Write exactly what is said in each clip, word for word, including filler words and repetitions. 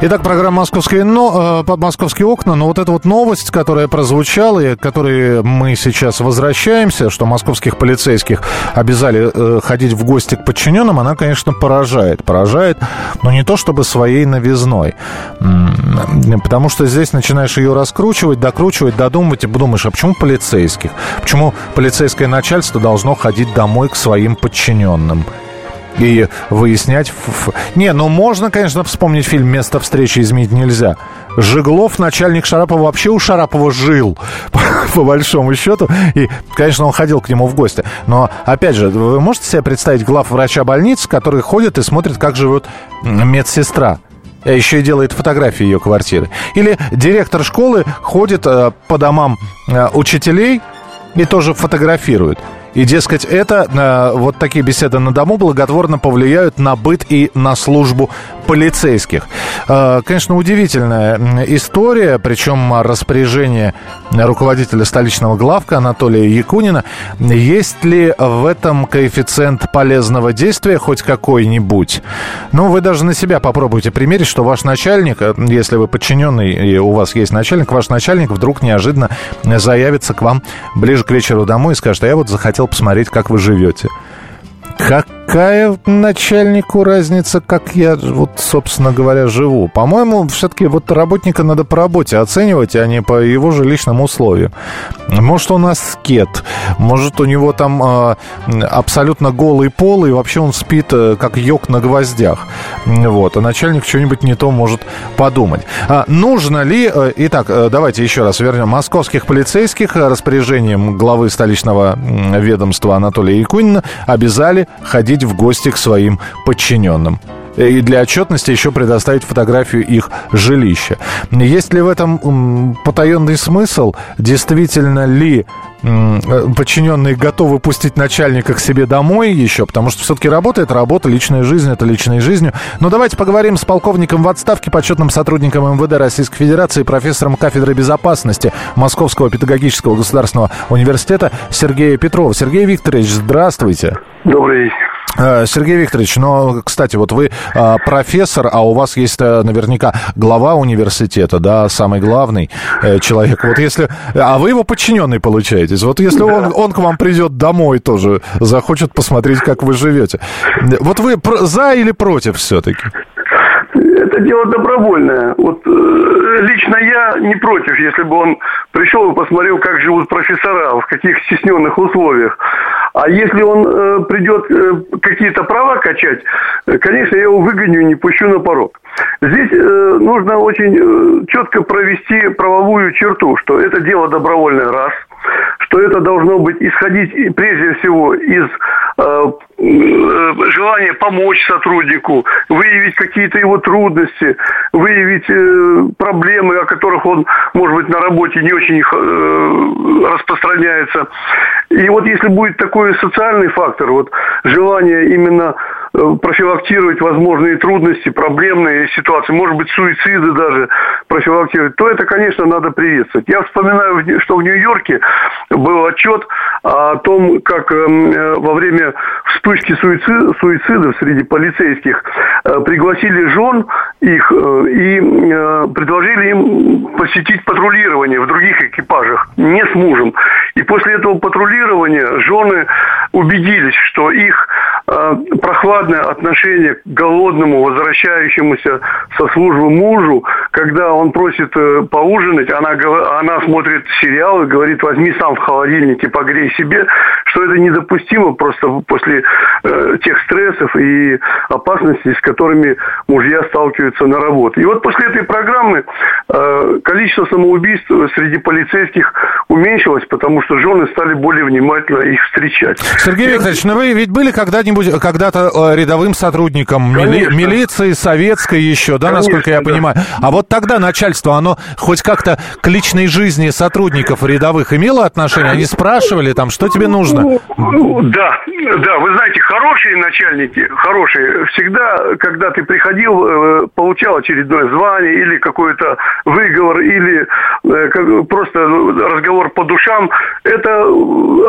Итак, программа «Московские, но, э, «Московские окна». Но вот эта вот новость, которая прозвучала и к которой мы сейчас возвращаемся, что московских полицейских обязали э, ходить в гости к подчиненным, она, конечно, поражает. Поражает, но не то чтобы своей новизной. Потому что здесь начинаешь ее раскручивать, докручивать, додумывать и думаешь, а почему полицейских? Почему полицейское начальство должно ходить домой к своим подчиненным? И выяснять... Не, ну можно, конечно, вспомнить фильм «Место встречи изменить нельзя». Жеглов, начальник Шарапова, вообще у Шарапова жил, по большому счету. И, конечно, он ходил к нему в гости. Но, опять же, вы можете себе представить главврача больницы, который ходит и смотрит, как живет медсестра? Еще и делает фотографии ее квартиры. Или директор школы ходит по домам учителей и тоже фотографирует. И, дескать, это, э, вот такие беседы на дому благотворно повлияют на быт и на службу полицейских. Э, конечно, удивительная история, причем распоряжение руководителя столичного главка Анатолия Якунина. Есть ли в этом коэффициент полезного действия хоть какой-нибудь? Ну, вы даже на себя попробуйте примерить, что ваш начальник, если вы подчиненный и у вас есть начальник, ваш начальник вдруг неожиданно заявится к вам ближе к вечеру домой и скажет, а я вот захотел посмотреть, как вы живете. Какая начальнику разница, как я, вот, собственно говоря, живу? По-моему, все-таки вот работника надо по работе оценивать, а не по его же личным условиям. Может, он аскет, может, у него там э, абсолютно голый пол, и вообще он спит, э, как йог на гвоздях. Вот, а начальник что-нибудь не то может подумать. А нужно ли... Э, итак, э, давайте еще раз вернем. Московских полицейских распоряжением главы столичного ведомства Анатолия Якунина обязали ходить в гости к своим подчиненным. И для отчетности еще предоставить фотографию их жилища. Есть ли в этом потаенный смысл? Действительно ли подчиненные готовы пустить начальника к себе домой еще? Потому что все-таки работа — это работа, личная жизнь — это личная жизнь. Но давайте поговорим с полковником в отставке, почетным сотрудником эм вэ дэ Российской Федерации, профессором кафедры безопасности Московского педагогического государственного университета Сергея Петрова. Сергей Викторович, здравствуйте. Добрый день. Сергей Викторович, ну, кстати, вот вы профессор, а у вас есть наверняка глава университета, да, самый главный человек. Вот если... А вы его подчиненный получаетесь. Вот если он, он к вам придет домой тоже, захочет посмотреть, как вы живете. Вот вы за или против все-таки? Это дело добровольное. Вот лично я не против, если бы он пришел и посмотрел, как живут профессора, в каких стесненных условиях. А если он э, придет э, какие-то права качать, э, конечно, я его выгоню и не пущу на порог. Здесь э, нужно очень э, четко провести правовую черту, что это дело добровольное, раз, что это должно быть исходить прежде всего из э, желания помочь сотруднику, выявить какие-то его трудности, выявить э, проблемы, о которых он, может быть, на работе не очень э, распространяется. И вот если будет такой социальный фактор, вот желание именно профилактировать возможные трудности, проблемные ситуации, может быть, суициды даже профилактировать, то это, конечно, надо приветствовать. Я вспоминаю, что в Нью-Йорке был отчет о том, как во время вспышки суицидов среди полицейских пригласили жен их и предложили им посетить патрулирование в других экипажах, не с мужем. И после этого патрулирования жены убедились, что их прохладное отношение к голодному, возвращающемуся со службы мужу, когда он просит поужинать, она, она смотрит сериал и говорит, возьми сам в холодильнике, погрей себе, что это недопустимо просто после э, тех стрессов и опасностей, с которыми мужья сталкиваются на работе. И вот после этой программы э, количество самоубийств среди полицейских уменьшилось, потому что жены стали более внимательно их встречать. Сергей Викторович, но вы ведь были когда-нибудь когда-то рядовым сотрудником мили... милиции, советской еще, да, конечно, насколько я да. понимаю. А вот тогда начальство, оно хоть как-то к личной жизни сотрудников рядовых имело отношение? Они спрашивали там, что тебе нужно? Да, да, вы знаете, хорошие начальники, хорошие, всегда, когда ты приходил, получал очередное звание или какой-то выговор, или просто разговор разговор по душам, это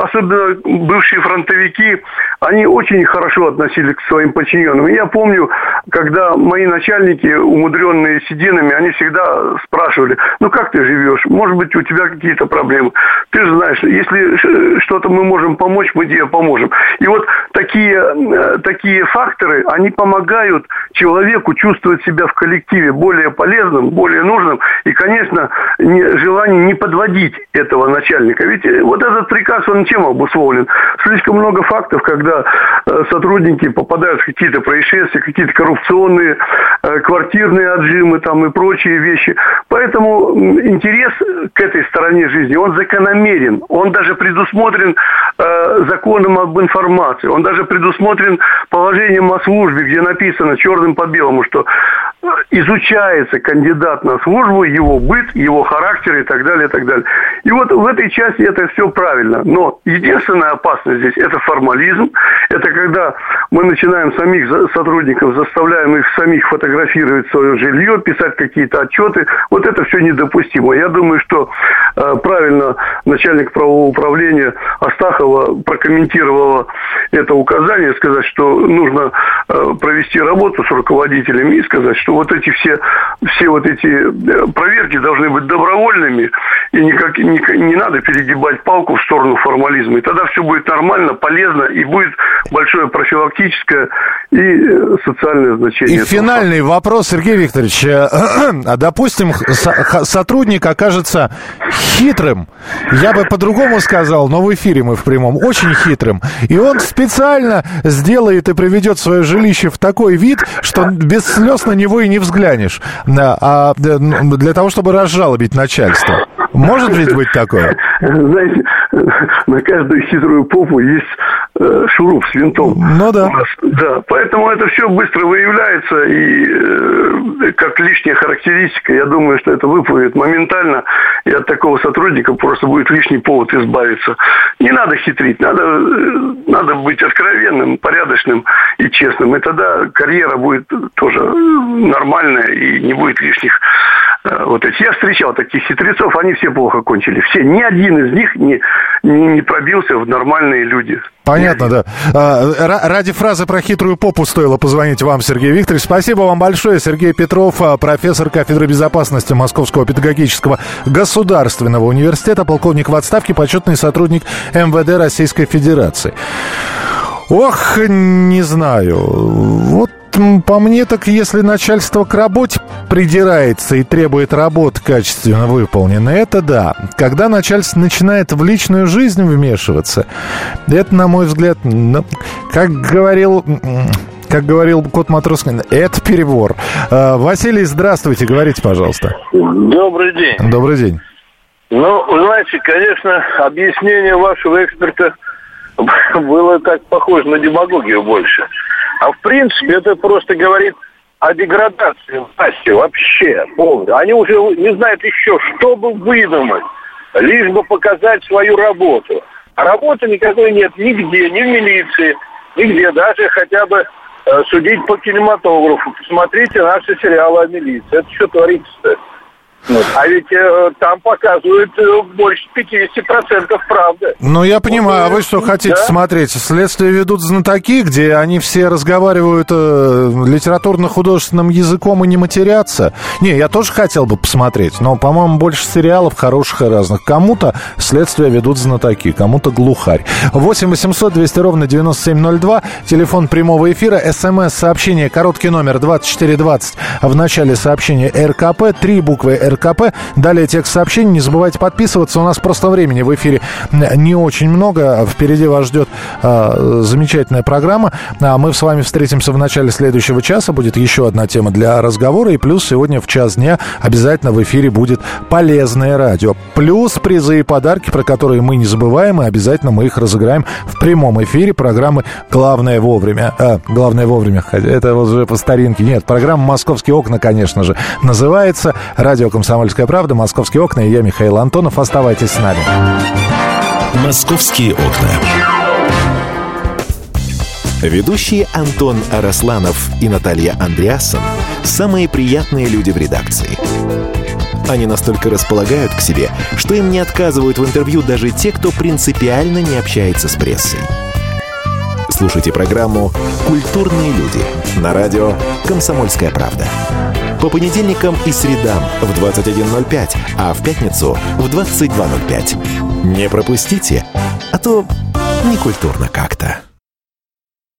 особенно бывшие фронтовики, они очень хорошо относились к своим подчиненным. И я помню, когда мои начальники, умудренные сединами, они всегда спрашивали, ну как ты живешь, может быть у тебя какие-то проблемы. Ты же знаешь, если что-то мы можем помочь, мы тебе поможем. И вот такие, такие факторы, они помогают человеку чувствовать себя в коллективе более полезным, более нужным. И, конечно, не, желание не подводить этого начальника. Ведь вот этот приказ, он чем обусловлен? Слишком много фактов, когда э, сотрудники попадают в какие-то происшествия, какие-то коррупционные, э, квартирные отжимы там, и прочие вещи. Поэтому интерес к этой стороне жизни, он закономерен. Он даже предусмотрен э, законом об информации. Он даже предусмотрен положением о службе, где написано черным по белому, что изучается кандидат на службу, его быт, его характер и так далее, и так далее. И вот в этой части это все правильно. Но единственная опасность здесь – это формализм. Это когда мы начинаем самих сотрудников, заставляем их самих фотографировать свое жилье, писать какие-то отчеты. Вот это все недопустимо. Я думаю, что э, правильно начальник правового управления Астахова прокомментировала это указание, сказать, что нужно э, провести работу с руководителями и сказать, что вот эти все, все вот эти проверки должны быть добровольными, и никак, не, не надо перегибать палку в сторону формализма. И тогда все будет нормально, полезно, и будет большое профилактическое и социальное значение. И финальный вопрос, Сергей Викторович. А допустим, со- сотрудник окажется хитрым. Я бы по-другому сказал, но в эфире мы в прямом. Очень хитрым. И он специально сделает и приведет свое жилище в такой вид, что без слез на него и не взглянешь. А для того, чтобы разжалобить начальство. Может ведь быть такое? Знаете, на каждую хитрую попу есть шуруп с винтом. Ну да. Да, поэтому это все быстро выявляется, и э, как лишняя характеристика, я думаю, что это выплывет моментально, и от такого сотрудника просто будет лишний повод избавиться. Не надо хитрить, надо, надо быть откровенным, порядочным и честным, и тогда карьера будет тоже нормальная, и не будет лишних. Вот эти. Я встречал таких хитрецов, они все плохо кончили. Все, ни один из них не, не, не пробился в нормальные люди. Понятно, да. Ради фразы про хитрую попу стоило позвонить вам, Сергей Викторович. Спасибо вам большое. Сергей Петров, профессор кафедры безопасности Московского педагогического государственного университета, полковник в отставке, почетный сотрудник эм вэ дэ Российской Федерации. Ох, не знаю. Вот по мне, так если начальство к работе придирается и требует работ качественно выполненной, это да. Когда начальство начинает в личную жизнь вмешиваться, это, на мой взгляд, ну, как говорил... Как говорил Кот Матроскин, это перебор. Василий, здравствуйте, говорите, пожалуйста. Добрый день. Добрый день. Ну, знаете, конечно, объяснение вашего эксперта было так похоже на демагогию больше. А в принципе это просто говорит о деградации власти вообще. Помню. Они уже не знают еще, что бы выдумать, лишь бы показать свою работу. А работы никакой нет нигде, ни в милиции, нигде, даже хотя бы э, судить по кинематографу. Посмотрите наши сериалы о милиции. Это что творится-то? Ну, а ведь э, там показывают э, больше пятьдесят процентов правды. Ну, я понимаю, а вы что хотите да? смотреть? Следствие ведут знатоки, где они все разговаривают э, литературно-художественным языком и не матерятся. Не, я тоже хотел бы посмотреть, но, по-моему, больше сериалов хороших и разных. Кому-то следствие ведут знатоки, кому-то глухарь. восемь восемьсот двести ровно девяносто семь ноль два, телефон прямого эфира, смс-сообщение, короткий номер двадцать четыре двадцать, в начале сообщения эр ка пэ, три буквы эр ка пэ. Далее текст сообщений. Не забывайте подписываться. У нас просто времени в эфире не очень много. Впереди вас ждет э, замечательная программа. А мы с вами встретимся в начале следующего часа. Будет еще одна тема для разговора. И плюс сегодня в час дня обязательно в эфире будет полезное радио. Плюс призы и подарки, про которые мы не забываем. И обязательно мы их разыграем в прямом эфире программы «Главное вовремя». Э, «Главное вовремя». Это уже по старинке. Нет, программа «Московские окна», конечно же, называется. Радио «Комсомольская правда», «Московские окна», и я, Михаил Антонов. Оставайтесь с нами. «Московские окна». Ведущие Антон Арасланов и Наталья Андреасон – самые приятные люди в редакции. они настолько располагают к себе, что им не отказывают в интервью даже те, кто принципиально не общается с прессой. Слушайте программу «Культурные люди» на радио «Комсомольская правда». По понедельникам и средам в двадцать один ноль пять, а в пятницу в двадцать два ноль пять. Не пропустите, а то некультурно как-то.